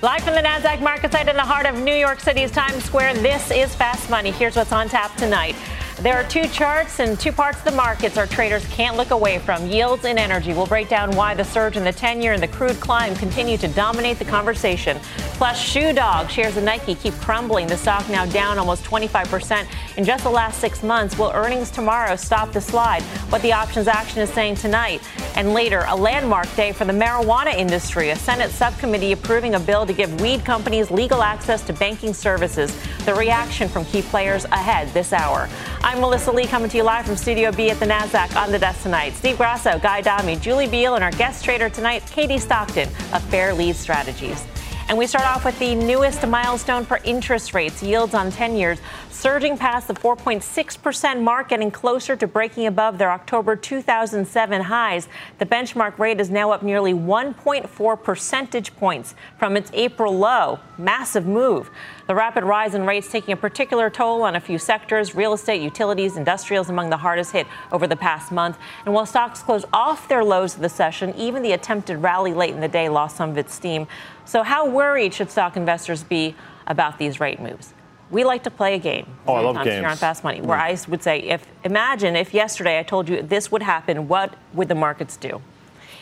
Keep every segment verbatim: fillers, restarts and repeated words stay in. Live from the Nasdaq market site in the heart of New York City's Times Square, this is Fast Money. Here's what's on tap tonight. There are two charts and two parts of the markets our traders can't look away from. Yields and energy. We'll break down why the surge in the ten-year and the crude climb continue to dominate the conversation. Plus, shoe dog shares of Nike keep crumbling. The stock now down almost twenty-five percent in just the last six months. Will earnings tomorrow stop the slide? What the options action is saying tonight. And later, a landmark day for the marijuana industry. A Senate subcommittee approving a bill to give weed companies legal access to banking services. The reaction from key players ahead this hour. I'm Melissa Lee coming to you live from Studio B at the Nasdaq. On the desk tonight, Steve Grasso, Guy Adami, Julie Beale, and our guest trader tonight, Katie Stockton of Fairlead Strategies. And we start off with the newest milestone for interest rates. Yields on ten years surging past the four point six percent mark, getting closer to breaking above their October two thousand seven highs. The benchmark rate is now up nearly one point four percentage points from its April low. Massive move. The rapid rise in rates taking a particular toll on a few sectors, real estate, utilities, industrials among the hardest hit over the past month. And while stocks closed off their lows of the session, even the attempted rally late in the day lost some of its steam. So how worried should stock investors be about these rate moves? We like to play a game. Oh, I love games. Here on Fast Money, where I would say, if imagine if yesterday I told you this would happen, what would the markets do?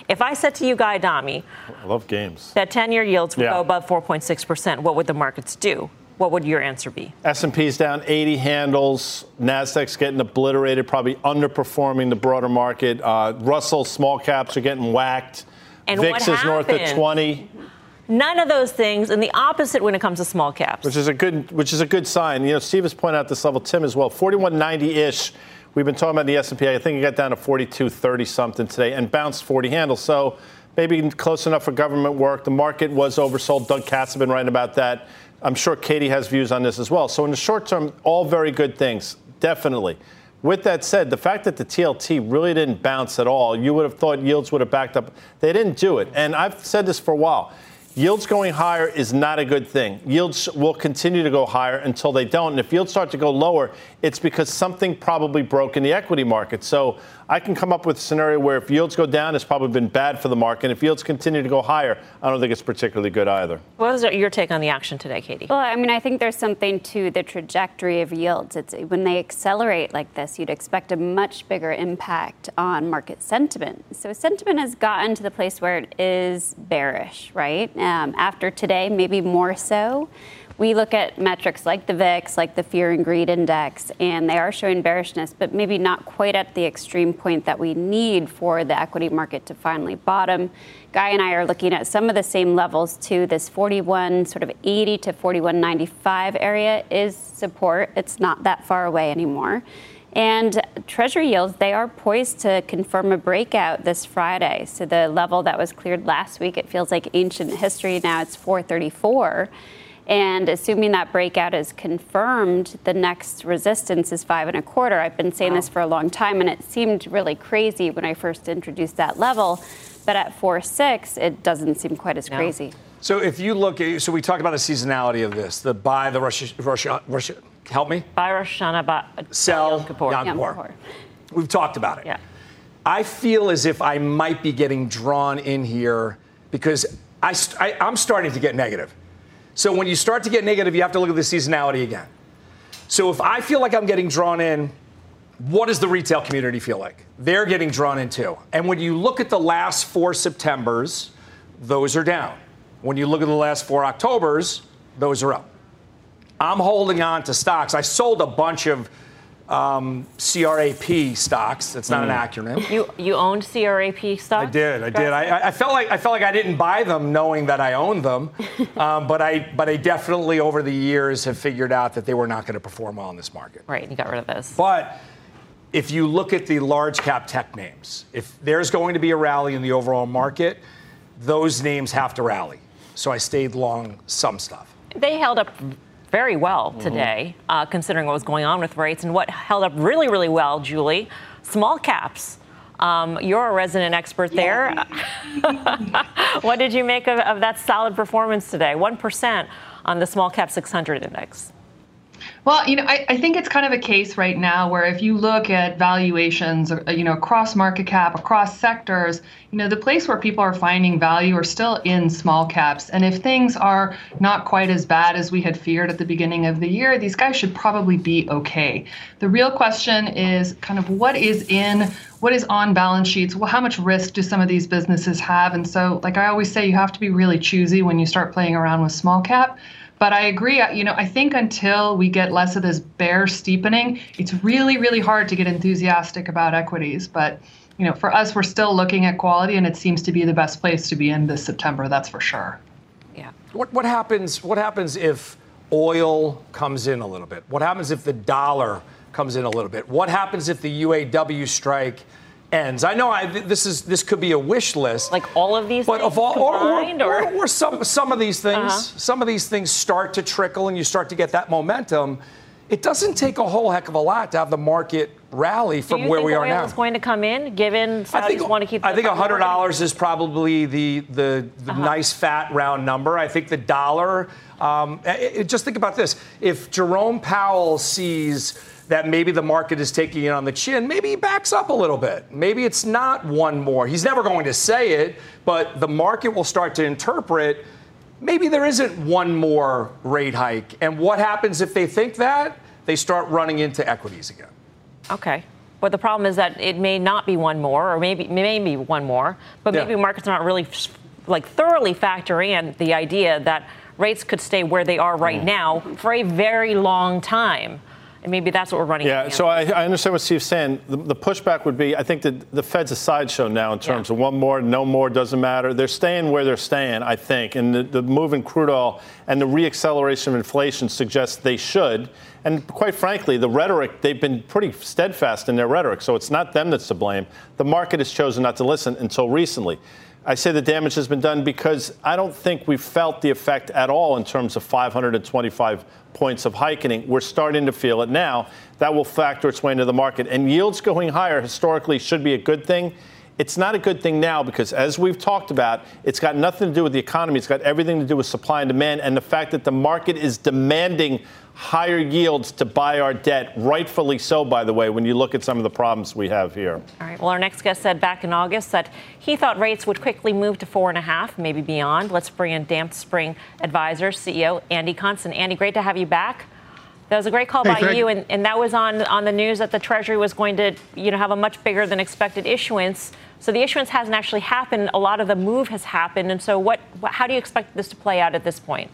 If I said to you, Guy Adami, I love games, that ten-year yields would yeah. go above four point six percent, what would the markets do? What would your answer be? S and P's down eighty handles. Nasdaq's getting obliterated, probably underperforming the broader market. Uh, Russell small caps are getting whacked. And V I X is north of twenty. None of those things, and the opposite when it comes to small caps. Which is a good, which is a good sign. You know, Steve has pointed out this level, Tim as well, forty-one ninety ish. We've been talking about the S and P. I think it got down to forty-two thirty something today and bounced forty handles. So maybe close enough for government work. The market was oversold. Doug Katz has been writing about that. I'm sure Katie has views on this as well. So in the short term, all very good things, definitely. With that said, the fact that the T L T really didn't bounce at all, you would have thought yields would have backed up. They didn't do it. And I've said this for a while. Yields going higher is not a good thing. Yields will continue to go higher until they don't. And if yields start to go lower, it's because something probably broke in the equity market. So I can come up with a scenario where if yields go down, it's probably been bad for the market. And if yields continue to go higher, I don't think it's particularly good either. What was your take on the action today, Katie? Well, I mean, I think there's something to the trajectory of yields. It's when they accelerate like this, you'd expect a much bigger impact on market sentiment. So sentiment has gotten to the place where it is bearish, right? Um, after today, maybe more so. We look at metrics like the V I X, like the Fear and Greed Index, and they are showing bearishness, but maybe not quite at the extreme point that we need for the equity market to finally bottom. Guy and I are looking at some of the same levels too. This forty-one, sort of eighty to forty-one ninety-five area is support. It's not that far away anymore. And Treasury yields, they are poised to confirm a breakout this Friday. So the level that was cleared last week, it feels like ancient history now. It's four thirty-four. And assuming that breakout is confirmed, the next resistance is five and a quarter. I've been saying wow. this for a long time, and it seemed really crazy when I first introduced that level. But at four six, it doesn't seem quite as no. crazy. So if you look at, so we talked about the seasonality of this, the buy, the Russia, Russia, Russia. Help me. Buy Rosh Hashanah, buy, sell Yom Kippur. Yom Kippur. We've talked about it. Yeah. I feel as if I might be getting drawn in here because I, I, I'm starting to get negative. So when you start to get negative, you have to look at the seasonality again. So if I feel like I'm getting drawn in, what does the retail community feel like? They're getting drawn in too. And when you look at the last four Septembers, those are down. When you look at the last four Octobers, those are up. I'm holding on to stocks. I sold a bunch of um, C R A P stocks. That's not mm. an acronym. You you owned C R A P stocks? I did. I did. I, I felt like I felt like I didn't buy them, knowing that I owned them. um, but I but I definitely over the years have figured out that they were not going to perform well in this market. Right. And you got rid of those. But if you look at the large cap tech names, if there's going to be a rally in the overall market, those names have to rally. so I stayed long some stuff. They held up very well today, mm-hmm. uh, considering what was going on with rates. And what held up really, really well, Julie, small caps. Um, you're a resident expert there. Yeah. What did you make of, of that solid performance today? one percent on the small cap six hundred index. Well, you know, I, I think it's kind of a case right now where if you look at valuations, you know, across market cap, across sectors, you know, the place where people are finding value are still in small caps. And if things are not quite as bad as we had feared at the beginning of the year, these guys should probably be okay. The real question is kind of what is in, what is on balance sheets? Well, how much risk do some of these businesses have? And so, like I always say, you have to be really choosy when you start playing around with small cap. But I agree, you know, I think until we get less of this bear steepening, it's really, really hard to get enthusiastic about equities. But, you know, for us, we're still looking at quality, and it seems to be the best place to be in this September, that's for sure. Yeah. What, what happens, what happens if oil comes in a little bit? What happens if the dollar comes in a little bit? What happens if the U A W strike ends? I know I, this is this could be a wish list, like all of these, but things of all, combined, or, or, or, or some some of these things, uh-huh. some of these things start to trickle, and you start to get that momentum. It doesn't take a whole heck of a lot to have the market rally from where we are now. Do you think oil is going to come in, given Saudis want to keep? I think a hundred dollars is probably the the, the uh-huh. nice fat round number. I think the dollar. Um, it, it, just think about this: if Jerome Powell sees that maybe the market is taking it on the chin, maybe he backs up a little bit. Maybe it's not one more. He's never going to say it, but the market will start to interpret, maybe there isn't one more rate hike. And what happens if they think that? They start running into equities again. Okay. But the problem is that it may not be one more, or maybe maybe one more, but maybe yeah. markets are not really like thoroughly factoring in the idea that rates could stay where they are right mm. now for a very long time. And maybe that's what we're running Yeah, against. So I, I understand what Steve's saying. The, the pushback would be, I think that the Fed's a sideshow now in terms yeah. of one more, no more, doesn't matter. They're staying where they're staying, I think. And the, the move in crude oil and the reacceleration of inflation suggests they should. And quite frankly, the rhetoric, they've been pretty steadfast in their rhetoric. So it's not them that's to blame. The market has chosen not to listen until recently. I say the damage has been done because I don't think we felt the effect at all in terms of five hundred twenty-five points of hiking. We're starting to feel it now. That will factor its way into the market. And yields going higher historically should be a good thing. It's not a good thing now because, as we've talked about, it's got nothing to do with the economy. It's got everything to do with supply and demand and the fact that the market is demanding higher yields to buy our debt, rightfully so, by the way, when you look at some of the problems we have here. All right. Well, our next guest said back in August that he thought rates would quickly move to four and a half, maybe beyond. Let's bring in Damp Spring Advisor C E O Andy Conson. Andy, great to have you back. That was a great call hey, by Greg. you, and, and that was on, on the news that the Treasury was going to, you know, have a much bigger than expected issuance. So the issuance hasn't actually happened. A lot of the move has happened. And so what? How do you expect this to play out at this point?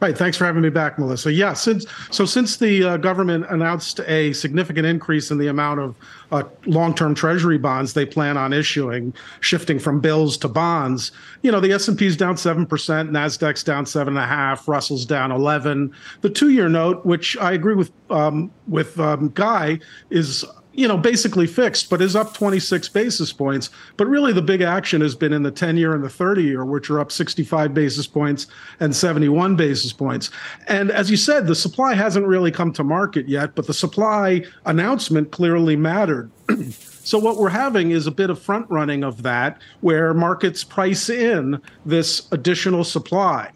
Right. Thanks for having me back, Melissa. Yeah. Since so since the uh, government announced a significant increase in the amount of uh, long-term Treasury bonds they plan on issuing, shifting from bills to bonds, you know, the S and P's down seven percent, Nasdaq's down seven and a half, Russell's down eleven. The two-year note, which I agree with um, with um, Guy, is, you know, basically fixed, but is up twenty-six basis points. But really the big action has been in the ten-year and the thirty-year, which are up sixty-five basis points and seventy-one basis points. And as you said, the supply hasn't really come to market yet, but the supply announcement clearly mattered. So what we're having is a bit of front running of that, where markets price in this additional supply.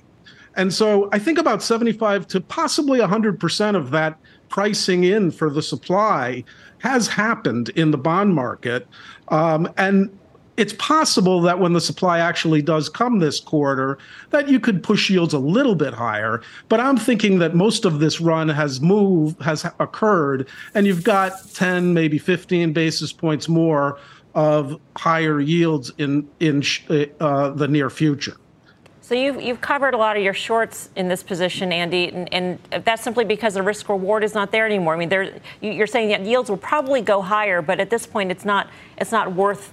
And so I think about seventy-five to possibly one hundred percent of that pricing in for the supply has happened in the bond market. Um, and it's possible that when the supply actually does come this quarter, that you could push yields a little bit higher. But I'm thinking that most of this run has moved, has occurred, and you've got ten, maybe fifteen basis points more of higher yields in, in uh, the near future. So you've, you've covered a lot of your shorts in this position, Andy, and, and that's simply because the risk reward is not there anymore. I mean, there, you're saying that yields will probably go higher, but at this point, it's not it's not worth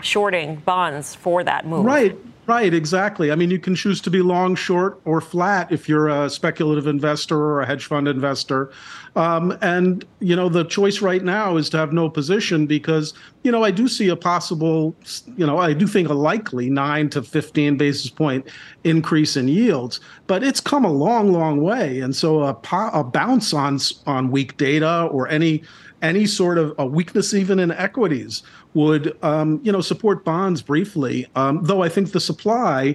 shorting bonds for that move. Right. Right, exactly. I mean, you can choose to be long, short, or flat if you're a speculative investor or a hedge fund investor. Um, and, you know, the choice right now is to have no position because, you know, I do see a possible, you know, I do think a likely nine to fifteen basis point increase in yields, but it's come a long, long way. And so a, po- a bounce on, on weak data or any any sort of a weakness even in equities would, um, you know, support bonds briefly, um, though I think the supply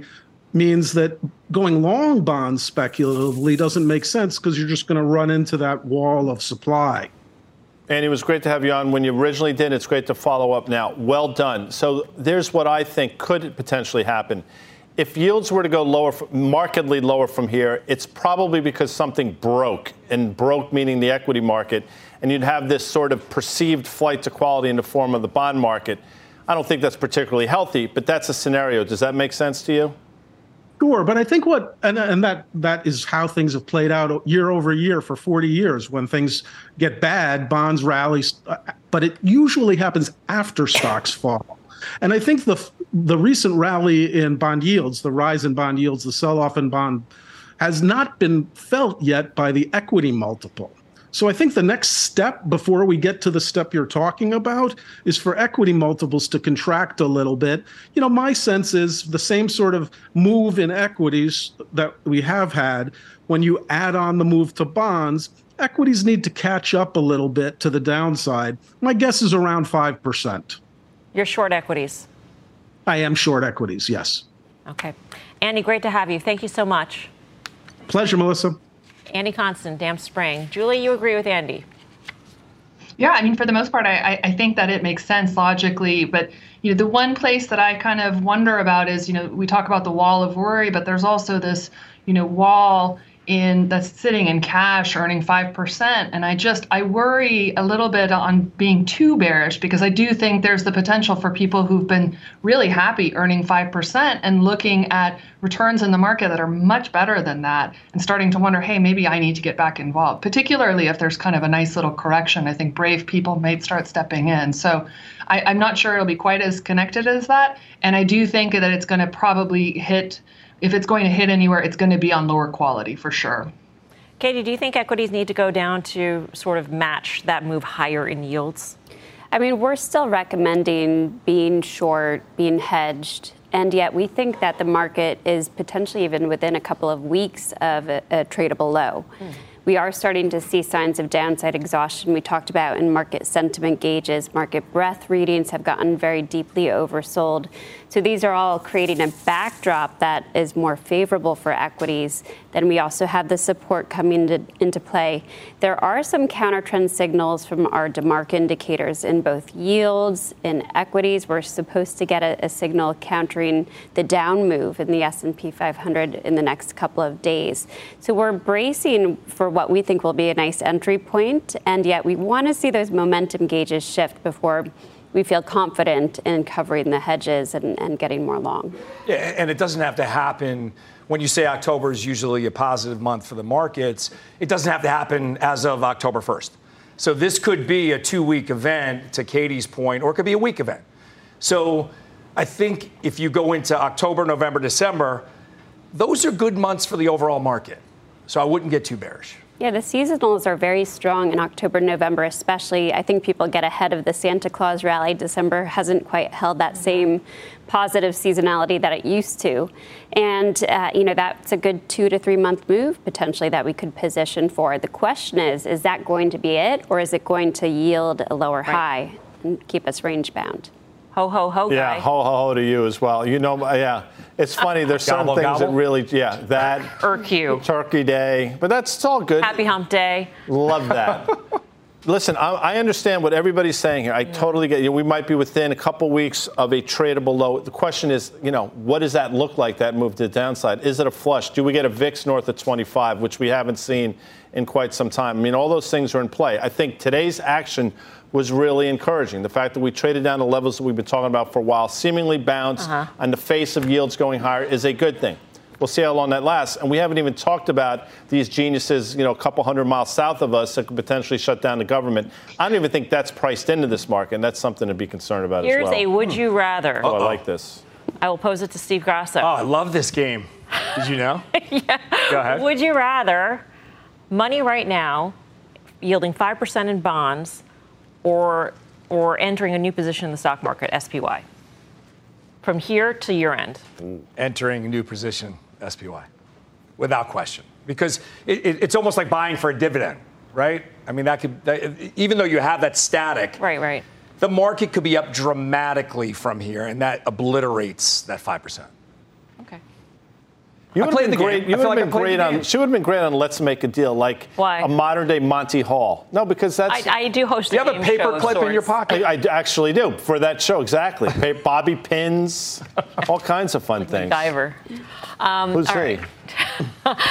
means that going long bonds speculatively doesn't make sense because you're just going to run into that wall of supply. Andy, it was great to have you on when you originally did. It's great to follow up now. Well done. So there's what I think could potentially happen. If yields were to go lower, markedly lower from here, it's probably because something broke, and broke meaning the equity market, and you'd have this sort of perceived flight to quality in the form of the bond market. I don't think that's particularly healthy, but that's a scenario. Does that make sense to you? Sure, but I think what, and, and that that is how things have played out year over year for forty years. When things get bad, bonds rally, but it usually happens after stocks fall. And I think the the recent rally in bond yields, the rise in bond yields, the sell-off in bond, has not been felt yet by the equity multiple. So I think the next step before we get to the step you're talking about is for equity multiples to contract a little bit. You know, my sense is the same sort of move in equities that we have had, when you add on the move to bonds, equities need to catch up a little bit to the downside. My guess is around five percent. You're short equities. I am short equities, yes. Okay. Andy, great to have you. Thank you so much. Pleasure, Melissa. Andy Conson, Damp Spring. Julie, you agree with Andy? Yeah, I mean, for the most part, I, I think that it makes sense logically. But, you know, the one place that I kind of wonder about is, you know, we talk about the wall of worry, but there's also this, you know, wall in that's sitting in cash earning five percent. And I just, I worry a little bit on being too bearish, because I do think there's the potential for people who've been really happy earning five percent and looking at returns in the market that are much better than that and starting to wonder, hey, maybe I need to get back involved, particularly if there's kind of a nice little correction. I think brave people might start stepping in. So I, I'm not sure it'll be quite as connected as that. And I do think that it's going to probably hit, if it's going to hit anywhere, it's going to be on lower quality for sure. Katie, do you think equities need to go down to sort of match that move higher in yields? I mean, we're still recommending being short, being hedged, and yet we think that the market is potentially even within a couple of weeks of a, a tradable low. Mm. We are starting to see signs of downside exhaustion. We talked about in market sentiment gauges, market breadth readings have gotten very deeply oversold. So these are all creating a backdrop that is more favorable for equities. Then we also have the support coming to, into play. There are some counter trend signals from our DeMarc indicators in both yields and equities. We're supposed to get a, a signal countering the down move in the S and P five hundred in the next couple of days. So we're bracing for what we think will be a nice entry point, and yet we want to see those momentum gauges shift before we feel confident in covering the hedges and, and getting more long. Yeah, and it doesn't have to happen when you say October is usually a positive month for the markets. It doesn't have to happen as of October first. So this could be a two-week event, to Katie's point, or it could be a week event. So I think if you go into October, November, December, those are good months for the overall market. So I wouldn't get too bearish. Yeah, the seasonals are very strong in October, November, especially. I think people get ahead of the Santa Claus rally. December hasn't quite held that same positive seasonality that it used to. And, uh, you know, that's a good two to three month move potentially that we could position for. The question is, is that going to be it, or is it going to yield a lower right. high and keep us range bound? Ho, ho, ho, guy. Yeah, ho, ho, ho to you as well. You know, yeah, it's funny. There's some gobble, things gobble. that really, yeah, that. Irk you. Turkey Day. But that's it's all good. Happy hump day. Love that. Listen, I, I understand what everybody's saying here. I yeah. totally get you. We might be within a couple weeks of a tradable low. The question is, you know, what does that look like, that move to the downside? Is it a flush? Do we get a V I X north of twenty-five, which we haven't seen in quite some time? I mean, all those things are in play. I think today's action was really encouraging. The fact that we traded down to levels that we've been talking about for a while, seemingly bounced uh-huh. on the face of yields going higher, is a good thing. We'll see how long that lasts. And we haven't even talked about these geniuses, you know, a couple hundred miles south of us that could potentially shut down the government. I don't even think that's priced into this market, and that's something to be concerned about Here's as well. Here's a would you rather. Oh, I like this. I will pose it to Steve Grasso. Oh, I love this game. Did you know? Yeah. Go ahead. Would you rather money right now yielding five percent in bonds or or entering a new position in the stock market, S P Y? From here to year end. Entering a new position, S P Y, without question. Because it, it, it's almost like buying for a dividend, right? I mean, that could that, even though you have that static. Right, right. The market could be up dramatically from here, and that obliterates that five percent. Okay. You would have been great. You would have been great on. She would have been great on Let's Make a Deal, like Why? a modern day Monty Hall. No, because that's. I, I do host. You have a paper clip in your pocket. I, I actually do for that show exactly. Bobby pins, all kinds of fun like things. MacGyver. Um, Who's he? Right.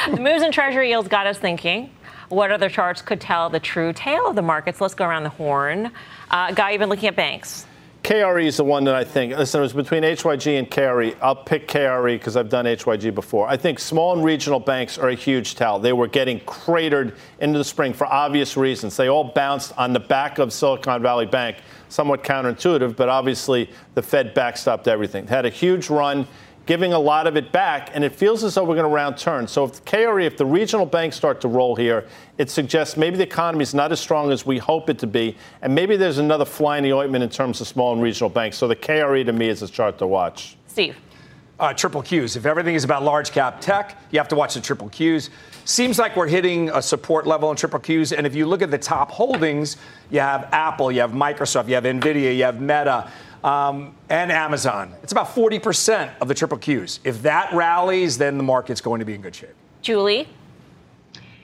The moves in Treasury yields got us thinking. What other charts could tell the true tale of the markets? Let's go around the horn. Uh, Guy, you've been looking at banks. K R E is the one that I think, listen, it was between H Y G and K R E. I'll pick K R E because I've done H Y G before. I think small and regional banks are a huge tell. They were getting cratered into the spring for obvious reasons. They all bounced on the back of Silicon Valley Bank. Somewhat counterintuitive, but obviously the Fed backstopped everything. Had a huge run, giving a lot of it back, and it feels as though we're going to round turn. So if the K R E, if the regional banks start to roll here, it suggests maybe the economy is not as strong as we hope it to be, and maybe there's another fly in the ointment in terms of small and regional banks. So the K R E, to me, is a chart to watch. Steve. Uh, triple Qs. If everything is about large cap tech, you have to watch the triple Qs. Seems like we're hitting a support level in triple Qs. And if you look at the top holdings, you have Apple, you have Microsoft, you have NVIDIA, you have Meta. Um, and Amazon. It's about forty percent of the triple Qs. If that rallies, then the market's going to be in good shape. Julie?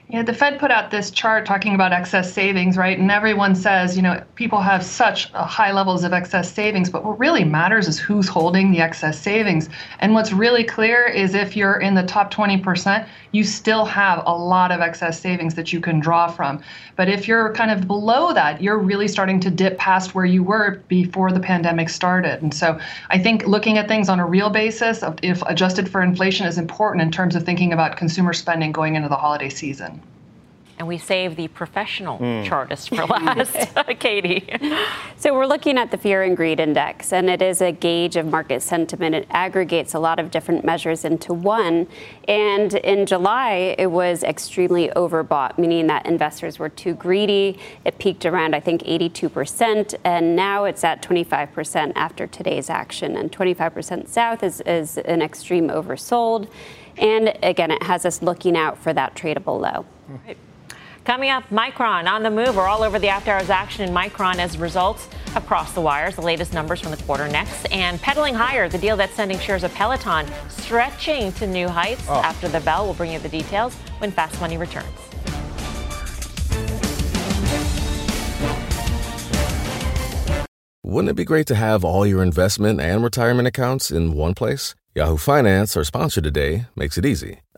Yeah, the Fed put out this chart talking about excess savings, right? And everyone says, you know, people have such high levels of excess savings, but what really matters is who's holding the excess savings. And what's really clear is if you're in the top twenty percent, you still have a lot of excess savings that you can draw from. But if you're kind of below that, you're really starting to dip past where you were before the pandemic started. And so I think looking at things on a real basis, if adjusted for inflation, is important in terms of thinking about consumer spending going into the holiday season. And we save the professional mm. chartist for last. Katie. So we're looking at the Fear and Greed Index, and it is a gauge of market sentiment. It aggregates a lot of different measures into one. And in July, it was extremely overbought, meaning that investors were too greedy. It peaked around, I think, eighty-two percent, and now it's at twenty-five percent after today's action. And twenty-five percent south is, is an extreme oversold. And again, it has us looking out for that tradable low. Right. Coming up, Micron on the move. We're all over the after-hours action in Micron as results have crossed the wires. The latest numbers from the quarter next. And pedaling higher, the deal that's sending shares of Peloton stretching to new heights. Oh. After the bell, we'll bring you the details when Fast Money returns. Wouldn't it be great to have all your investment and retirement accounts in one place? Yahoo Finance, our sponsor today, makes it easy.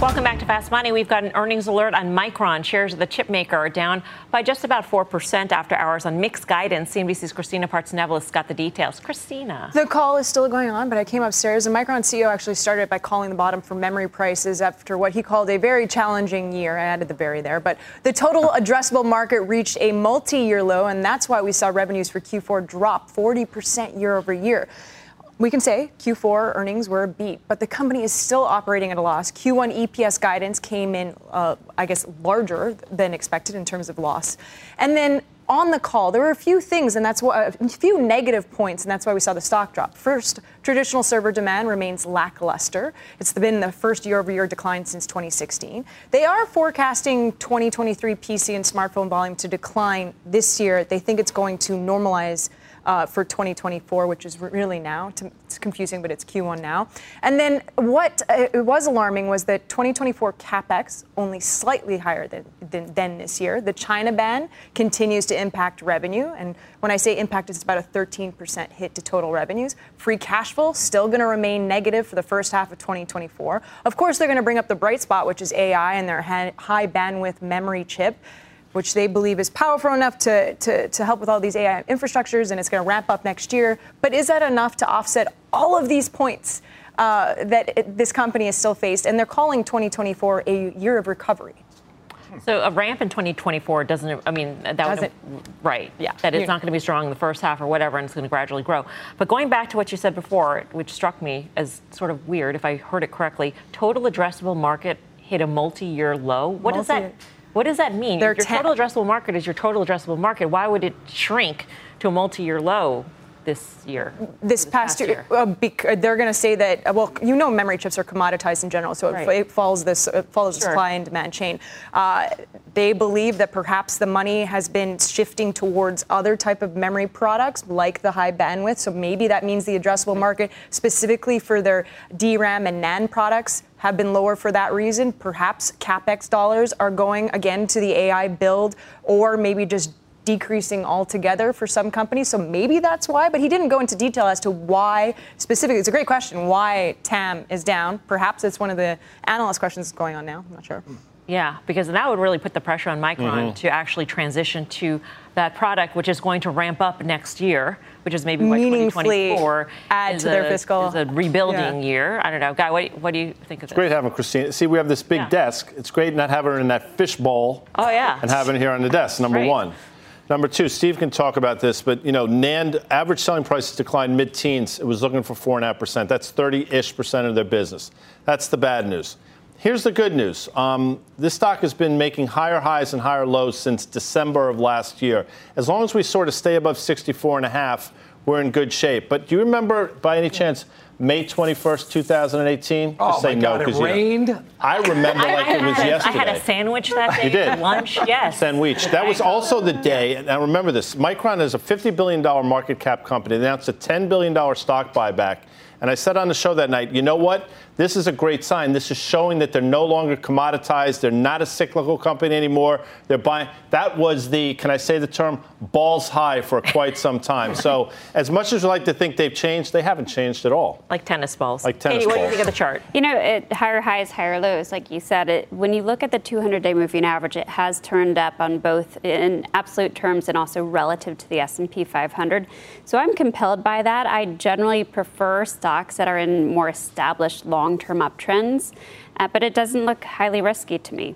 Welcome back to Fast Money. We've got an earnings alert on Micron. Shares of the chipmaker are down by just about four percent after hours on mixed guidance. C N B C's Christina Partsinevelis got the details. Christina. The call is still going on, but I came upstairs, and Micron C E O actually started by calling the bottom for memory prices after what he called a very challenging year. I added the very there, but the total addressable market reached a multi-year low, and that's why we saw revenues for Q four drop forty percent year over year. We can say Q four earnings were a beat, but the company is still operating at a loss. Q one E P S guidance came in, uh, I guess, larger than expected in terms of loss. And then on the call, there were a few things, and that's why, a few negative points, and that's why we saw the stock drop. First, traditional server demand remains lackluster. It's been the first year-over-year decline since twenty sixteen. They are forecasting twenty twenty-three P C and smartphone volume to decline this year. They think it's going to normalize Uh, for twenty twenty-four, which is really now. To, it's confusing, but it's Q one now. And then what uh, it was alarming was that twenty twenty-four CapEx only slightly higher than, than, than this year. The China ban continues to impact revenue. And when I say impact, it's about a thirteen percent hit to total revenues. Free cash flow still going to remain negative for the first half of twenty twenty-four. Of course, they're going to bring up the bright spot, which is A I and their ha- high bandwidth memory chip, which they believe is powerful enough to, to, to help with all these A I infrastructures, and it's going to ramp up next year. But is that enough to offset all of these points uh, that it, this company is still faced? And they're calling twenty twenty-four a year of recovery. So a ramp in twenty twenty-four doesn't, I mean, that doesn't, would, right, yeah, that it's not going to be strong in the first half or whatever, and it's going to gradually grow. But going back to what you said before, which struck me as sort of weird, if I heard it correctly, total addressable market hit a multi-year low. What does that What does that mean? If your total addressable market is your total addressable market, why would it shrink to a multi-year low this year? This, this past, past year. year. Uh, bec- they're going to say that, uh, well, you know memory chips are commoditized in general, so right. it, it follows this it follows sure. the supply and demand chain. Uh, they believe that perhaps the money has been shifting towards other type of memory products, like the high bandwidth, so maybe that means the addressable market specifically for their D RAM and NAND products have been lower for that reason. Perhaps CapEx dollars are going again to the A I build, or maybe just decreasing altogether for some companies. So maybe that's why, but he didn't go into detail as to why specifically. It's a great question, why T A M is down. Perhaps it's one of the analyst questions going on now. I'm not sure. Yeah, because that would really put the pressure on Micron mm-hmm. to actually transition to that product, which is going to ramp up next year, which is maybe what twenty twenty-four add is to their a, fiscal is a rebuilding yeah. year. I don't know, Guy. What, what do you think of it's this? It's great having Christine. See, we have this big yeah. desk. It's great not having her in that fishbowl. Oh yeah, and having her here on the desk. Number right. one. Number two, Steve can talk about this, but, you know, NAND average selling prices declined mid-teens. It was looking for four point five percent. That's thirty-ish percent of their business. That's the bad news. Here's the good news. Um, this stock has been making higher highs and higher lows since December of last year. As long as we sort of stay above sixty-four and a half, we're in good shape. But do you remember, by any chance, May twenty-first, twenty eighteen? Oh, my God, no, it rained. You know, I remember I, like I it was a, yesterday. I had a sandwich that day. You did? Lunch, yes. Sandwich. That was also the day, and I remember this, Micron is a fifty billion dollars market cap company. They announced a ten billion dollars stock buyback. And I said on the show that night, you know what? This is a great sign. This is showing that they're no longer commoditized. They're not a cyclical company anymore. They're buying. That was the, can I say the term, balls high for quite some time. So as much as we like to think they've changed, they haven't changed at all. Like tennis balls. Like tennis Katie, balls. What do you think of the chart? You know, it, higher highs, higher lows. Like you said, it, when you look at the two hundred day moving average, it has turned up on both in absolute terms and also relative to the S and P five hundred. So I'm compelled by that. I generally prefer stocks that are in more established long-term uptrends, uh, but it doesn't look highly risky to me.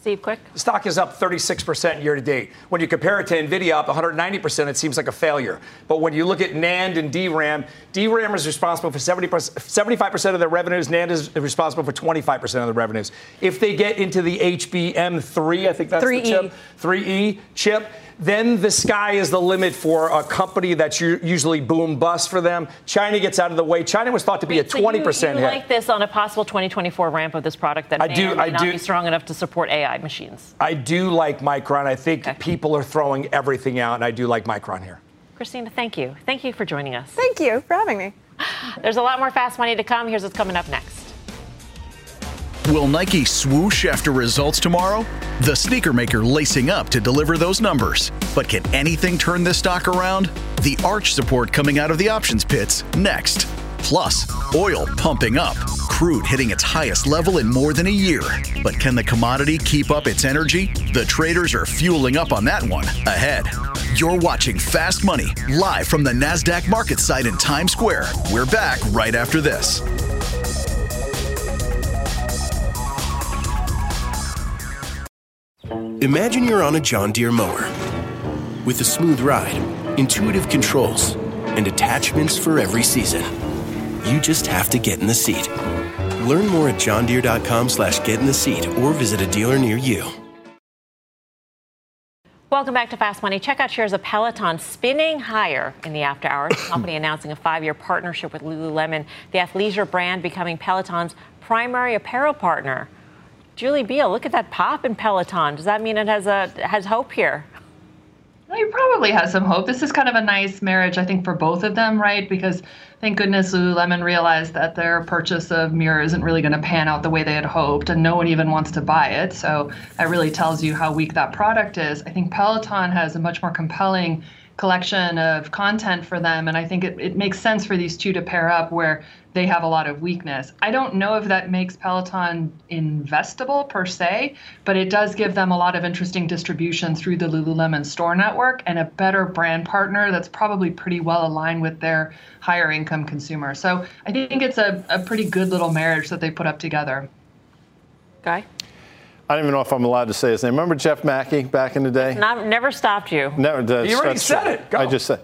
Steve, quick. The stock is up thirty-six percent year-to-date. When you compare it to NVIDIA, up one hundred ninety percent, it seems like a failure. But when you look at NAND and D RAM, D RAM is responsible for seventy percent, seventy-five percent of their revenues. NAND is responsible for twenty-five percent of the revenues. If they get into the H B M three, I think that's three E. The chip, three E chip, then the sky is the limit for a company that's usually boom bust for them. China gets out of the way. China was thought to be Wait, a twenty percent so you, you hit. Like this on a possible twenty twenty-four ramp of this product that I do, may I not do. be strong enough to support A I machines. I do like Micron. I think okay. people are throwing everything out, and I do like Micron here. Christina, thank you. Thank you for joining us. Thank you for having me. There's a lot more Fast Money to come. Here's what's coming up next. Will Nike swoosh after results tomorrow? The sneaker maker lacing up to deliver those numbers. But can anything turn this stock around? The arch support coming out of the options pits next. Plus, oil pumping up. Crude hitting its highest level in more than a year. But can the commodity keep up its energy? The traders are fueling up on that one ahead. You're watching Fast Money live from the Nasdaq market site in Times Square. We're back right after this. Imagine you're on a John Deere mower with a smooth ride, intuitive controls, and attachments for every season. You just have to get in the seat. Learn more at johndeere dot com slash get in the seat or visit a dealer near you. Welcome back to Fast Money. Check out shares of Peloton spinning higher in the after hours. The company announcing a five-year partnership with Lululemon, the athleisure brand becoming Peloton's primary apparel partner. Julie Beale, look at that pop in Peloton. Does that mean it has a has hope here? It probably has some hope. This is kind of a nice marriage, I think, for both of them, right? Because thank goodness Lululemon realized that their purchase of Mirror isn't really going to pan out the way they had hoped, and no one even wants to buy it. So that really tells you how weak that product is. I think Peloton has a much more compelling collection of content for them, and I think it, it makes sense for these two to pair up where they have a lot of weakness. I don't know if that makes Peloton investable per se, but it does give them a lot of interesting distribution through the Lululemon store network and a better brand partner that's probably pretty well aligned with their higher income consumer. So I think it's a, a pretty good little marriage that they put up together. Guy? I don't even know if I'm allowed to say his name. Remember Jeff Mackey back in the day? Not, never stopped you. Never does. You already said it. Go. I just said.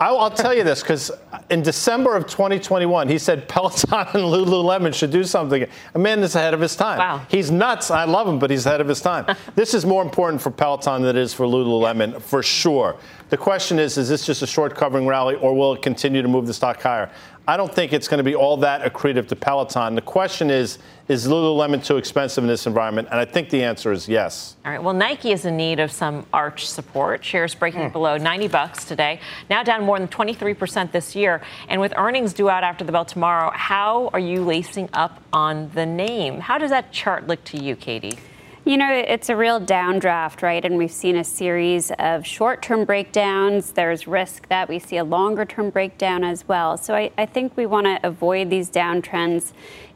I'll, I'll tell you this, because in December of twenty twenty-one, he said Peloton and Lululemon should do something. A man that's ahead of his time. Wow. He's nuts. I love him, but he's ahead of his time. This is more important for Peloton than it is for Lululemon, for sure. The question is, is this just a short covering rally, or will it continue to move the stock higher? I don't think it's going to be all that accretive to Peloton. The question is, is Lululemon too expensive in this environment? And I think the answer is yes. All right. Well, Nike is in need of some arch support. Shares breaking mm. below ninety bucks today, now down more than twenty-three percent this year. And with earnings due out after the bell tomorrow, how are you lacing up on the name? How does that chart look to you, Katie? You know, it's a real downdraft, right? And we've seen a series of short-term breakdowns. There's risk that we see a longer-term breakdown as well. So I, I think we want to avoid these downtrends.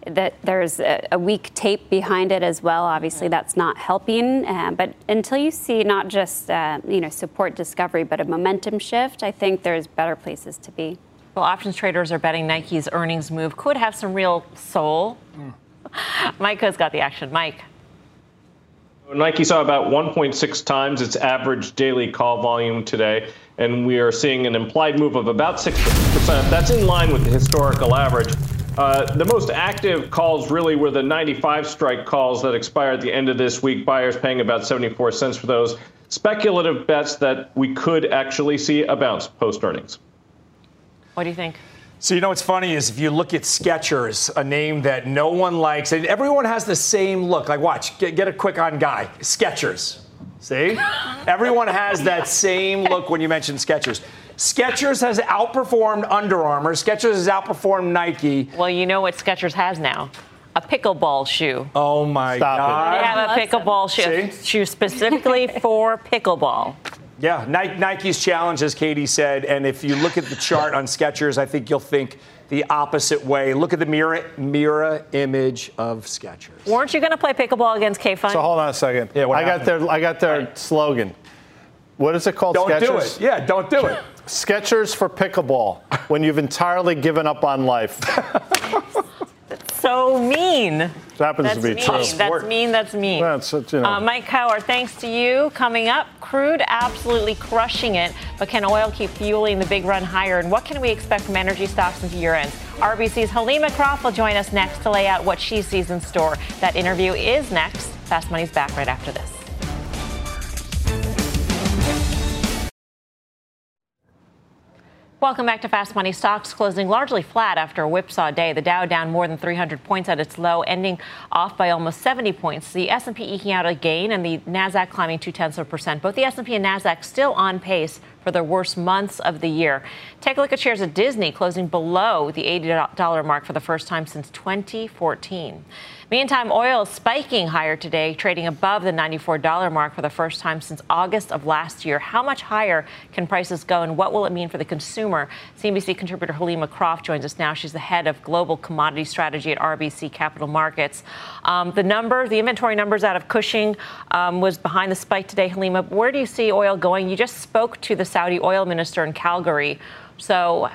That there's a, a weak tape behind it as well. Obviously, that's not helping. Uh, but until you see not just uh, you know support discovery, but a momentum shift, I think there's better places to be. Well, options traders are betting Nike's earnings move could have some real soul. Mm. Mike has got the action. Mike. Nike saw about one point six times its average daily call volume today, and we are seeing an implied move of about six percent. That's in line with the historical average. Uh, the most active calls really were the ninety-five strike calls that expired at the end of this week, buyers paying about seventy-four cents for those. Speculative bets that we could actually see a bounce post-earnings. What do you think? So, you know, what's funny is if you look at Skechers, a name that no one likes, and everyone has the same look. Like, watch, get, get a quick on Guy. Skechers. See? Everyone has that same look when you mention Skechers. Skechers has outperformed Under Armour. Skechers has outperformed Nike. Well, you know what Skechers has now? A pickleball shoe. Oh, my Stop God. It. They have a pickleball shoe, shoe specifically for pickleball. Yeah, Nike's challenge, as Katie said, and if you look at the chart on Skechers, I think you'll think the opposite way. Look at the mirror mirror image of Skechers. Weren't you going to play pickleball against K-Fun? So hold on a second. Yeah, what I happened? got their I got their right. slogan. What is it called? Don't Skechers? do it. Yeah, don't do it. Skechers for pickleball. When you've entirely given up on life. That's so mean. It happens that's to be mean. true. That's mean. That's mean. That's, you know. uh, Mike Howard, thanks to you. Coming up, crude absolutely crushing it, but can oil keep fueling the big run higher? And what can we expect from energy stocks into year end? R B C's Halima Croft will join us next to lay out what she sees in store. That interview is next. Fast Money's back right after this. Welcome back to Fast Money. Stocks closing largely flat after a whipsaw day. The Dow down more than three hundred points at its low, ending off by almost seventy points. The S and P eking out a gain and the Nasdaq climbing two-tenths of a percent. Both the S and P and Nasdaq still on pace for their worst months of the year. Take a look at shares of Disney closing below the eighty dollar mark for the first time since twenty fourteen. Meantime, oil spiking higher today, trading above the ninety-four dollar mark for the first time since August of last year. How much higher can prices go, and what will it mean for the consumer? C N B C contributor Halima Croft joins us now. She's the head of global commodity strategy at R B C Capital Markets. Um, the number, the inventory numbers out of Cushing um, was behind the spike today. Halima, where do you see oil going? You just spoke to the Saudi oil minister in Calgary. So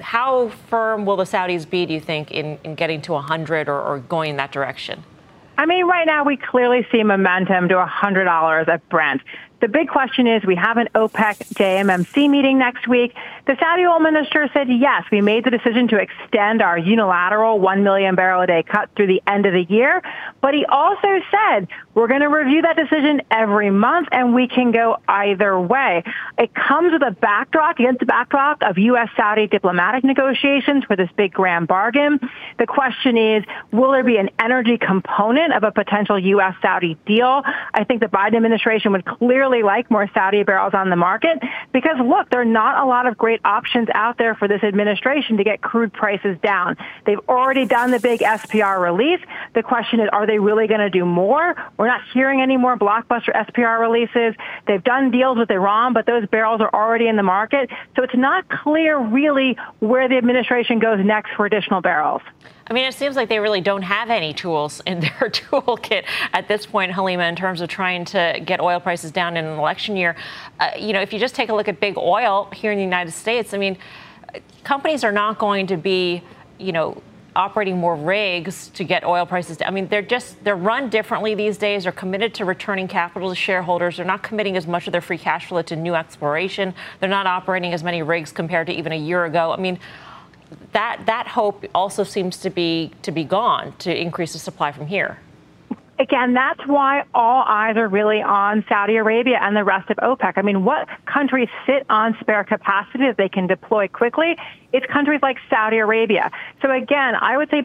how firm will the Saudis be, do you think, in, in getting to one hundred or, or going in that direction? I mean, right now we clearly see momentum to one hundred dollars at Brent. The big question is, we have an OPEC J M M C meeting next week. The Saudi oil minister said, yes, we made the decision to extend our unilateral one million barrel a day cut through the end of the year. But he also said, we're going to review that decision every month, and we can go either way. It comes with a backdrop, against the backdrop of U S Saudi diplomatic negotiations for this big grand bargain. The question is, will there be an energy component of a potential U S Saudi deal? I think the Biden administration would clearly like more Saudi barrels on the market because, look, there are not a lot of great options out there for this administration to get crude prices down. They've already done the big S P R release. The question is, are they really going to do more? We're not hearing any more blockbuster S P R releases. They've done deals with Iran, but those barrels are already in the market. So it's not clear really where the administration goes next for additional barrels. I mean, it seems like they really don't have any tools in their toolkit at this point, Halima, in terms of trying to get oil prices down in an election year. Uh, you know, if you just take a look at big oil here in the United States, I mean, companies are not going to be, you know, operating more rigs to get oil prices down. I mean, they're just, they're run differently these days. They're committed to returning capital to shareholders. They're not committing as much of their free cash flow to new exploration. They're not operating as many rigs compared to even a year ago. I mean, That that hope also seems to be to be gone to increase the supply from here. Again, that's why all eyes are really on Saudi Arabia and the rest of OPEC. I mean, what countries sit on spare capacity that they can deploy quickly? It's countries like Saudi Arabia. So again, I would say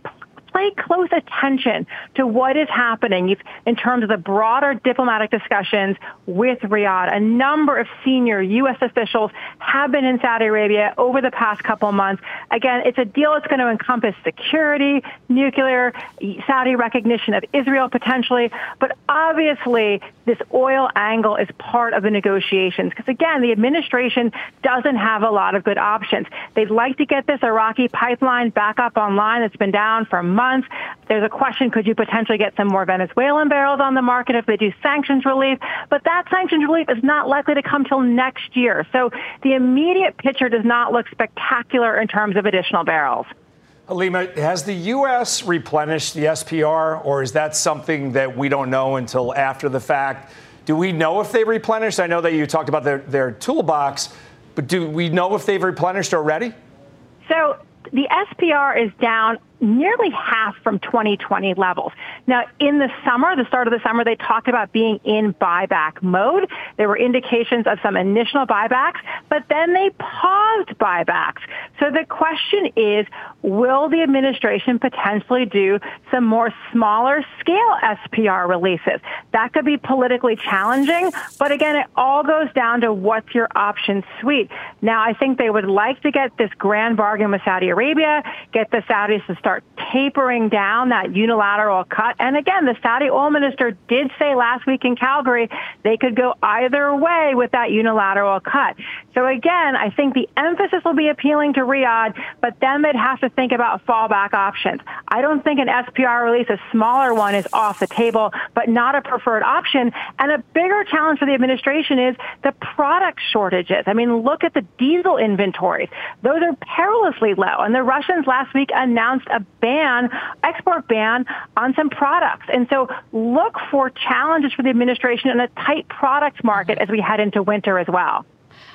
play close attention to what is happening in terms of the broader diplomatic discussions with Riyadh. A number of senior U S officials have been in Saudi Arabia over the past couple of months. Again, it's a deal that's going to encompass security, nuclear, Saudi recognition of Israel potentially, but obviously this oil angle is part of the negotiations because, again, the administration doesn't have a lot of good options. They'd like to get this Iraqi pipeline back up online that's been down for months. Months. There's a question, could you potentially get some more Venezuelan barrels on the market if they do sanctions relief? But that sanctions relief is not likely to come till next year. So the immediate picture does not look spectacular in terms of additional barrels. Halima, has the U S replenished the S P R, or is that something that we don't know until after the fact? Do we know if they replenished? I know that you talked about their, their toolbox, but do we know if they've replenished already? So the S P R is down nearly half from twenty twenty levels. Now, in the summer, the start of the summer, they talked about being in buyback mode. There were indications of some initial buybacks, but then they paused buybacks. So the question is, will the administration potentially do some more smaller scale S P R releases? That could be politically challenging, but again, it all goes down to what's your option suite. Now, I think they would like to get this grand bargain with Saudi Arabia, get the Saudis to start tapering down that unilateral cut. And again, the Saudi oil minister did say last week in Calgary they could go either way with that unilateral cut. So again, I think the emphasis will be appealing to Riyadh, but then they'd have to think about fallback options. I don't think an S P R release, a smaller one, is off the table, but not a preferred option. And a bigger challenge for the administration is the product shortages. I mean, look at the diesel inventories. Those are perilously low. And the Russians last week announced a ban, export ban on some products. And so look for challenges for the administration in a tight product market as we head into winter as well.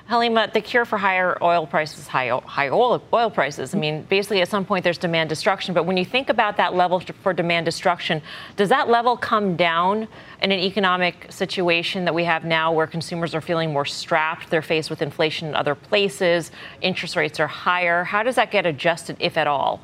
Halima, the cure for higher oil prices, high, high oil, oil prices, I mean, basically at some point there's demand destruction. But when you think about that level for demand destruction, does that level come down in an economic situation that we have now where consumers are feeling more strapped, they're faced with inflation in other places, interest rates are higher? How does that get adjusted, if at all?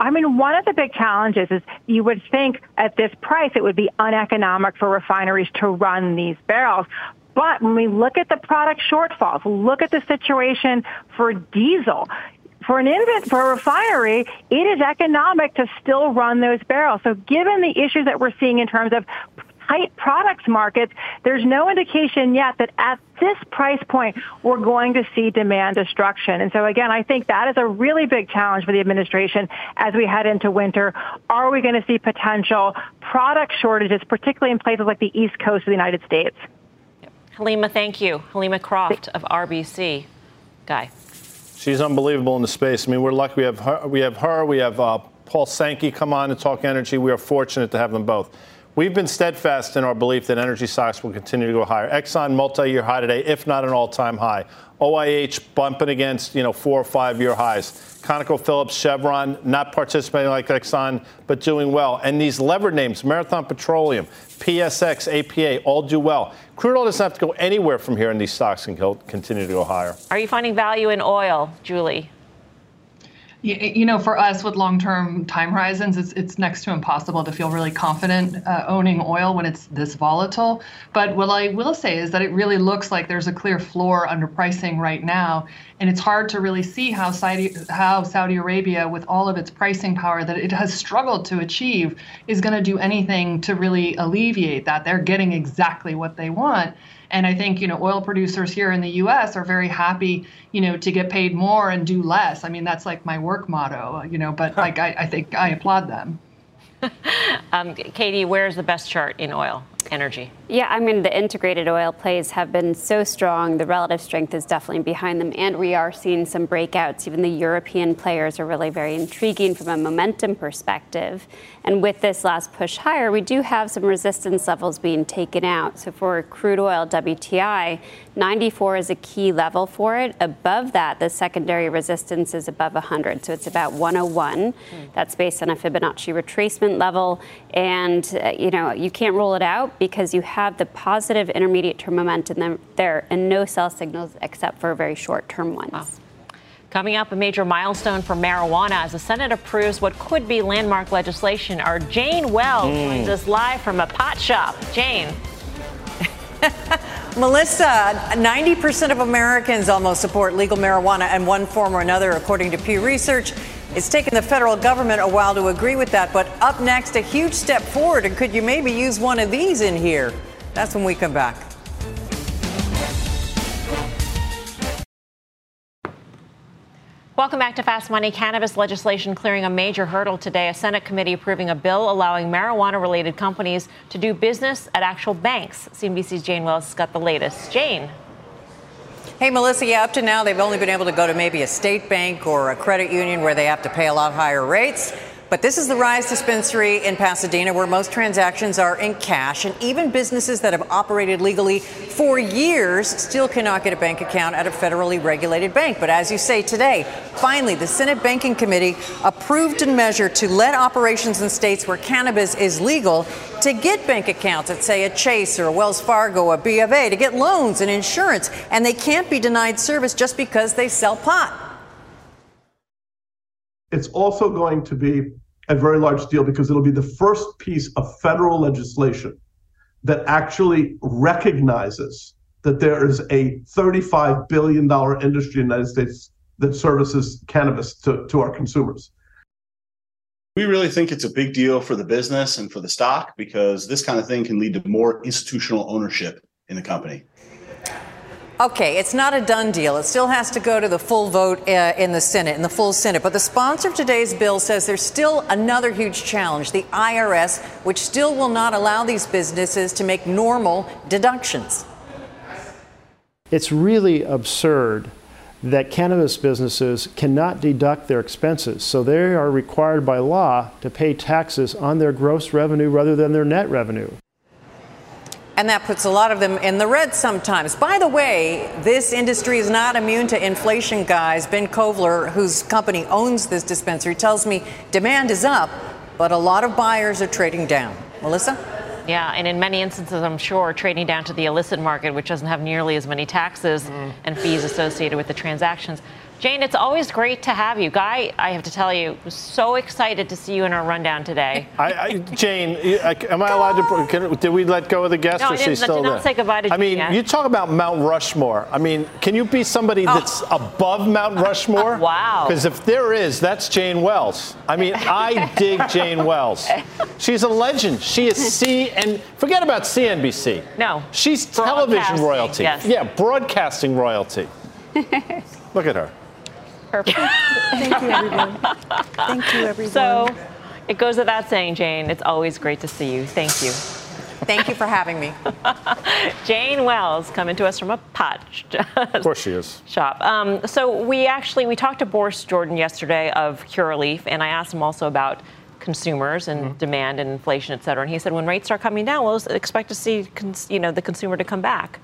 I mean, one of the big challenges is you would think at this price it would be uneconomic for refineries to run these barrels. But when we look at the product shortfalls, look at the situation for diesel. For an invent, for a refinery, it is economic to still run those barrels. So given the issues that we're seeing in terms of tight products markets, there's no indication yet that at this price point, we're going to see demand destruction. And so, again, I think that is a really big challenge for the administration as we head into winter. Are we going to see potential product shortages, particularly in places like the East Coast of the United States? Yep. Halima, thank you. Halima Croft of R B C. Guy. She's unbelievable in the space. I mean, we're lucky we have her. We have, her. We have uh, Paul Sankey come on and talk energy. We are fortunate to have them both. We've been steadfast in our belief that energy stocks will continue to go higher. Exxon multi-year high today, if not an all-time high. O I H bumping against, you know, four or five-year highs. ConocoPhillips, Chevron, not participating like Exxon, but doing well. And these levered names, Marathon Petroleum, P S X, A P A, all do well. Crude oil doesn't have to go anywhere from here, and these stocks can continue to go higher. Are you finding value in oil, Julie? You know, for us with long-term time horizons, it's, it's next to impossible to feel really confident uh, owning oil when it's this volatile. But what I will say is that it really looks like there's a clear floor under pricing right now. And it's hard to really see how Saudi, how Saudi Arabia, with all of its pricing power that it has struggled to achieve, is going to do anything to really alleviate that. They're getting exactly what they want. And I think, you know, oil producers here in the U S are very happy, you know, to get paid more and do less. I mean, that's like my work motto, you know, but like I, I think I applaud them. um, Katie, where's the best chart in oil? Energy. Yeah, I mean, the integrated oil plays have been so strong. The relative strength is definitely behind them. And we are seeing some breakouts. Even the European players are really very intriguing from a momentum perspective. And with this last push higher, we do have some resistance levels being taken out. So for crude oil W T I, ninety-four is a key level for it. Above that, the secondary resistance is above one hundred. So it's about one oh one. Mm. That's based on a Fibonacci retracement level. And, uh, you know, you can't rule it out, because you have the positive intermediate-term momentum there and no sell signals except for very short-term ones. Wow. Coming up, a major milestone for marijuana as the Senate approves what could be landmark legislation. Our Jane Wells mm. joins us live from a pot shop. Jane. Melissa, ninety percent of Americans almost support legal marijuana in one form or another, according to Pew Research. It's taken the federal government a while to agree with that, but up next, a huge step forward, and could you maybe use one of these in here? That's when we come back. Welcome back to Fast Money. Cannabis legislation clearing a major hurdle today. A Senate committee approving a bill allowing marijuana-related companies to do business at actual banks. C N B C's Jane Wells has got the latest. Jane. Hey, Melissa, yeah, up to now, they've only been able to go to maybe a state bank or a credit union where they have to pay a lot higher rates. But this is the Rise dispensary in Pasadena, where most transactions are in cash. And even businesses that have operated legally for years still cannot get a bank account at a federally regulated bank. But as you say, today, finally, the Senate Banking Committee approved a measure to let operations in states where cannabis is legal to get bank accounts at, say, a Chase or a Wells Fargo, a B of A, to get loans and insurance. And they can't be denied service just because they sell pot. It's also going to be a very large deal because it'll be the first piece of federal legislation that actually recognizes that there is a thirty-five billion dollars industry in the United States that services cannabis to, to our consumers. We really think it's a big deal for the business and for the stock, because this kind of thing can lead to more institutional ownership in the company. Okay, it's not a done deal. It still has to go to the full vote uh, in the Senate, in the full Senate. But the sponsor of today's bill says there's still another huge challenge, the I R S, which still will not allow these businesses to make normal deductions. It's really absurd that cannabis businesses cannot deduct their expenses. So they are required by law to pay taxes on their gross revenue rather than their net revenue. And that puts a lot of them in the red sometimes. By the way, this industry is not immune to inflation, guys. Ben Kovler, whose company owns this dispensary, tells me demand is up, but a lot of buyers are trading down. Melissa? Yeah, and in many instances, I'm sure, trading down to the illicit market, which doesn't have nearly as many taxes mm. and fees associated with the transactions. Jane, it's always great to have you. Guy, I have to tell you, was so excited to see you in our rundown today. I, I, Jane, I, am I allowed to? Can, did we let go of the guest, no, or is she still there? No, I did not say goodbye to Jane. I mean, yet. You talk about Mount Rushmore. I mean, can you be somebody oh. that's above Mount Rushmore? Uh, wow. Because if there is, that's Jane Wells. I mean, I dig Jane Wells. She's a legend. She is C, and forget about C N B C. No. She's television royalty. Yes. Yeah, broadcasting royalty. Look at her. Perfect. Thank you, everyone. Thank you, everyone. So it goes without saying, Jane, it's always great to see you. Thank you. Thank you for having me. Jane Wells coming to us from a pot shop. Of course she is. Shop. Um, so we actually, we talked to Boris Jordan yesterday of Cureleaf, and I asked him also about consumers and mm-hmm. demand and inflation, et cetera. And he said, when rates start coming down, we'll expect to see cons- you know, the consumer to come back.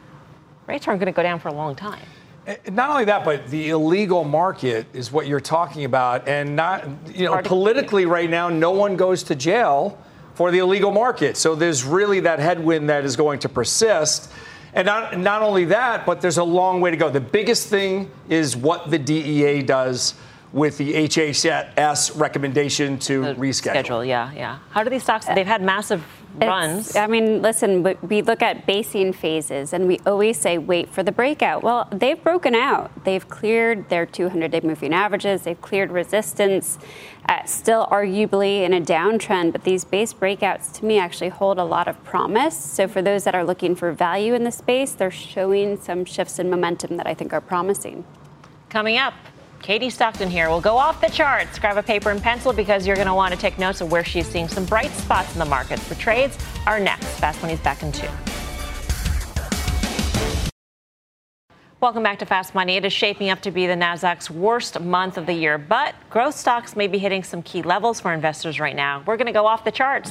Rates aren't going to go down for a long time. Not only that, but the illegal market is what you're talking about. And not, you know, politically right now, no one goes to jail for the illegal market. So there's really that headwind that is going to persist. And not, not only that, but there's a long way to go. The biggest thing is what the D E A does with the H H S recommendation to the reschedule. Schedule, yeah, yeah. How do these stocks, they've had massive runs. It's, I mean, listen, we look at basing phases, and we always say, wait for the breakout. Well, they've broken out. They've cleared their two hundred day moving averages. They've cleared resistance, uh, still arguably in a downtrend. But these base breakouts, to me, actually hold a lot of promise. So for those that are looking for value in the space, they're showing some shifts in momentum that I think are promising. Coming up, Katie Stockton here. We'll go off the charts. Grab a paper and pencil because you're going to want to take notes of where she's seeing some bright spots in the markets. The trades are next. Fast Money's back in two. Welcome back to Fast Money. It is shaping up to be the Nasdaq's worst month of the year, but growth stocks may be hitting some key levels for investors right now. We're going to go off the charts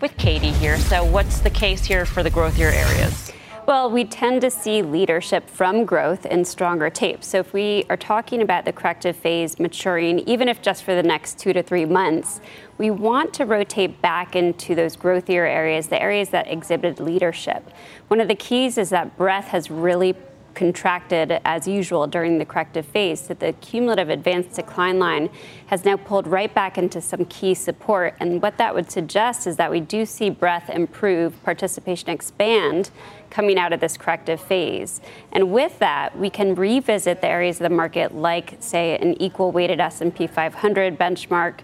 with Katie here. So what's the case here for the growthier areas? Well, we tend to see leadership from growth in stronger tape. So if we are talking about the corrective phase maturing, even if just for the next two to three months, we want to rotate back into those growthier areas, the areas that exhibited leadership. One of the keys is that breadth has really contracted as usual during the corrective phase, that the cumulative advanced decline line has now pulled right back into some key support. And what that would suggest is that we do see breadth improve, participation expand coming out of this corrective phase. And with that, we can revisit the areas of the market like, say, an equal weighted S and P five hundred benchmark,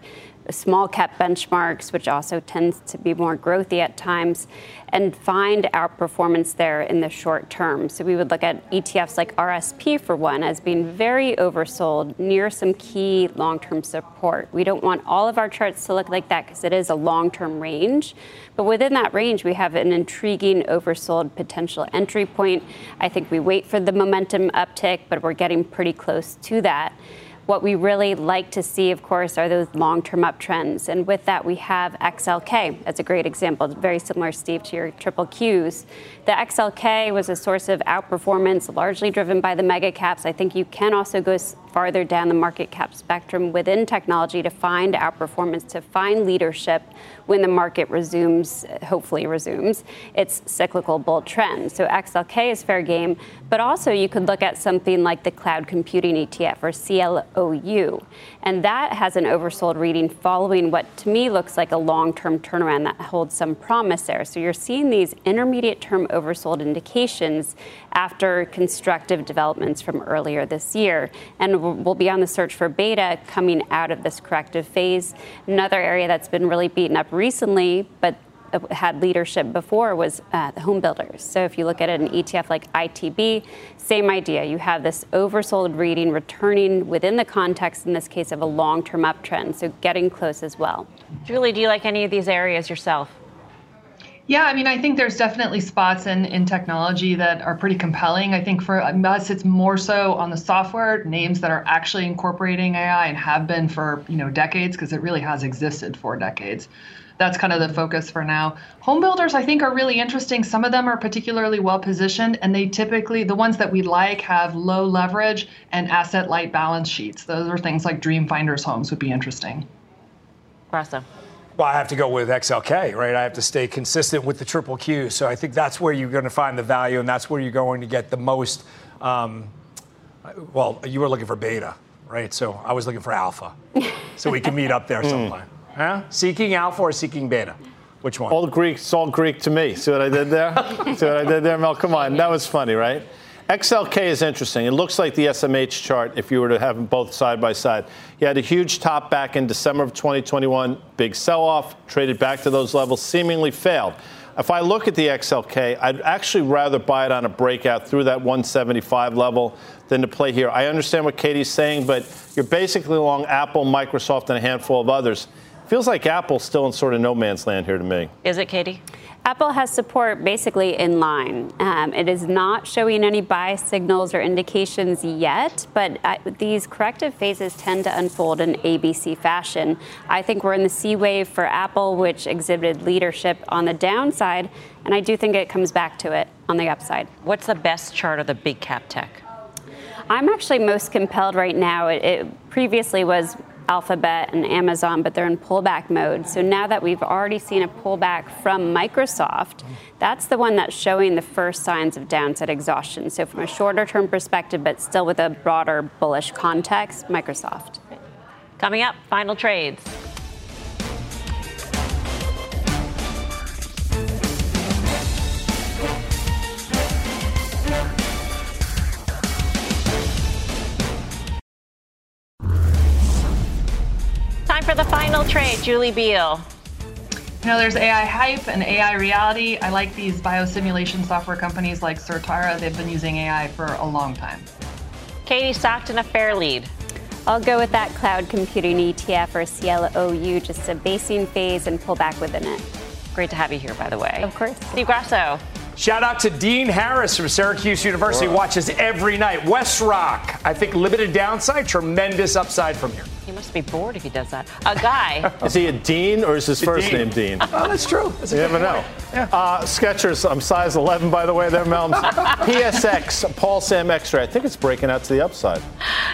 small cap benchmarks, which also tends to be more growthy at times, and find our performance there in the short term. So we would look at E T Fs like R S P for one as being very oversold near some key long-term support. We don't want all of our charts to look like that because it is a long-term range. But within that range, we have an intriguing oversold potential entry point. I think we wait for the momentum uptick, but we're getting pretty close to that. What we really like to see, of course, are those long-term uptrends. And with that, we have X L K as a great example. It's very similar, Steve, to your triple Qs. The X L K was a source of outperformance, largely driven by the mega caps. I think you can also go farther down the market cap spectrum within technology to find outperformance, to find leadership when the market resumes, hopefully resumes, its cyclical bull trend. So X L K is fair game, but also you could look at something like the cloud computing E T F or C L O U, and that has an oversold reading following what to me looks like a long-term turnaround that holds some promise there. So you're seeing these intermediate-term oversold indications after constructive developments from earlier this year. And we'll be on the search for beta coming out of this corrective phase. Another area that's been really beaten up recently, but had leadership before, was uh, the home builders. So if you look at an E T F like I T B, same idea. You have this oversold reading returning within the context, in this case, of a long-term uptrend. So getting close as well. Julie, do you like any of these areas yourself? Yeah, I mean, I think there's definitely spots in, in technology that are pretty compelling. I think for us, it's more so on the software, names that are actually incorporating A I and have been for, you know, decades, because it really has existed for decades. That's kind of the focus for now. Home builders, I think, are really interesting. Some of them are particularly well positioned, and they typically, the ones that we like, have low leverage and asset light balance sheets. Those are things like Dream Finders Homes would be interesting. Awesome. Well, I have to go with X L K, right? I have to stay consistent with the triple Q. So I think that's where you're going to find the value, and that's where you're going to get the most. Um, well, you were looking for beta, right? So I was looking for alpha. So we can meet up there sometime. Mm. Huh? Seeking alpha or seeking beta? Which one? All Greek, it's all Greek to me. See what I did there? See what I did there, Mel? Come on. That was funny, right? X L K is interesting. It looks like the S M H chart, if you were to have them both side by side. You had a huge top back in December of twenty twenty-one, big sell-off, traded back to those levels, seemingly failed. If I look at the X L K, I'd actually rather buy it on a breakout through that one seventy-five level than to play here. I understand what Katie's saying, but you're basically along Apple, Microsoft, and a handful of others. Feels like Apple's still in sort of no man's land here to me. Is it, Katie? Apple has support basically in line. Um, it is not showing any buy signals or indications yet, but uh, these corrective phases tend to unfold in A B C fashion. I think we're in the C wave for Apple, which exhibited leadership on the downside, and I do think it comes back to it on the upside. What's the best chart of the big cap tech? I'm actually most compelled right now. It, it previously was Alphabet and Amazon, but they're in pullback mode. So now that we've already seen a pullback from Microsoft, that's the one that's showing the first signs of downside exhaustion. So from a shorter term perspective, but still with a broader bullish context, Microsoft. Coming up, final trades. For the final trade, Julie Beale. You know, there's A I hype and A I reality. I like these biosimulation software companies like Certara. They've been using A I for a long time. Katie Stockton, a Fairlead. I'll go with that cloud computing E T F or C L O U, just a basing phase and pull back within it. Great to have you here, by the way. Of course. Steve Grasso. Shout out to Dean Harris from Syracuse University. Whoa. Watches every night. West Rock, I think limited downside, tremendous upside from here. He must be bored if he does that. A guy. Is he a Dean or is his first name Dean? Oh, that's true. That's you never know. Yeah. Uh, Skechers, I'm size eleven, by the way, there, Melms. P S X, Paul Sam X-ray. I think it's breaking out to the upside.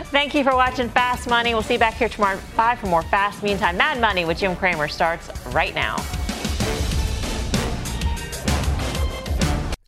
Thank you for watching Fast Money. We'll see you back here tomorrow at five for more Fast. Meantime, Mad Money with Jim Cramer starts right now.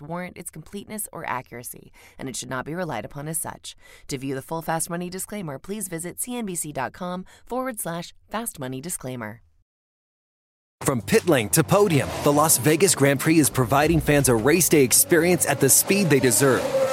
warrant its completeness or accuracy, and it should not be relied upon as such. To view the full Fast Money disclaimer, please visit cnbc.com forward slash Fast Money disclaimer. From pit lane to podium, the Las Vegas Grand Prix is providing fans a race day experience at the speed they deserve.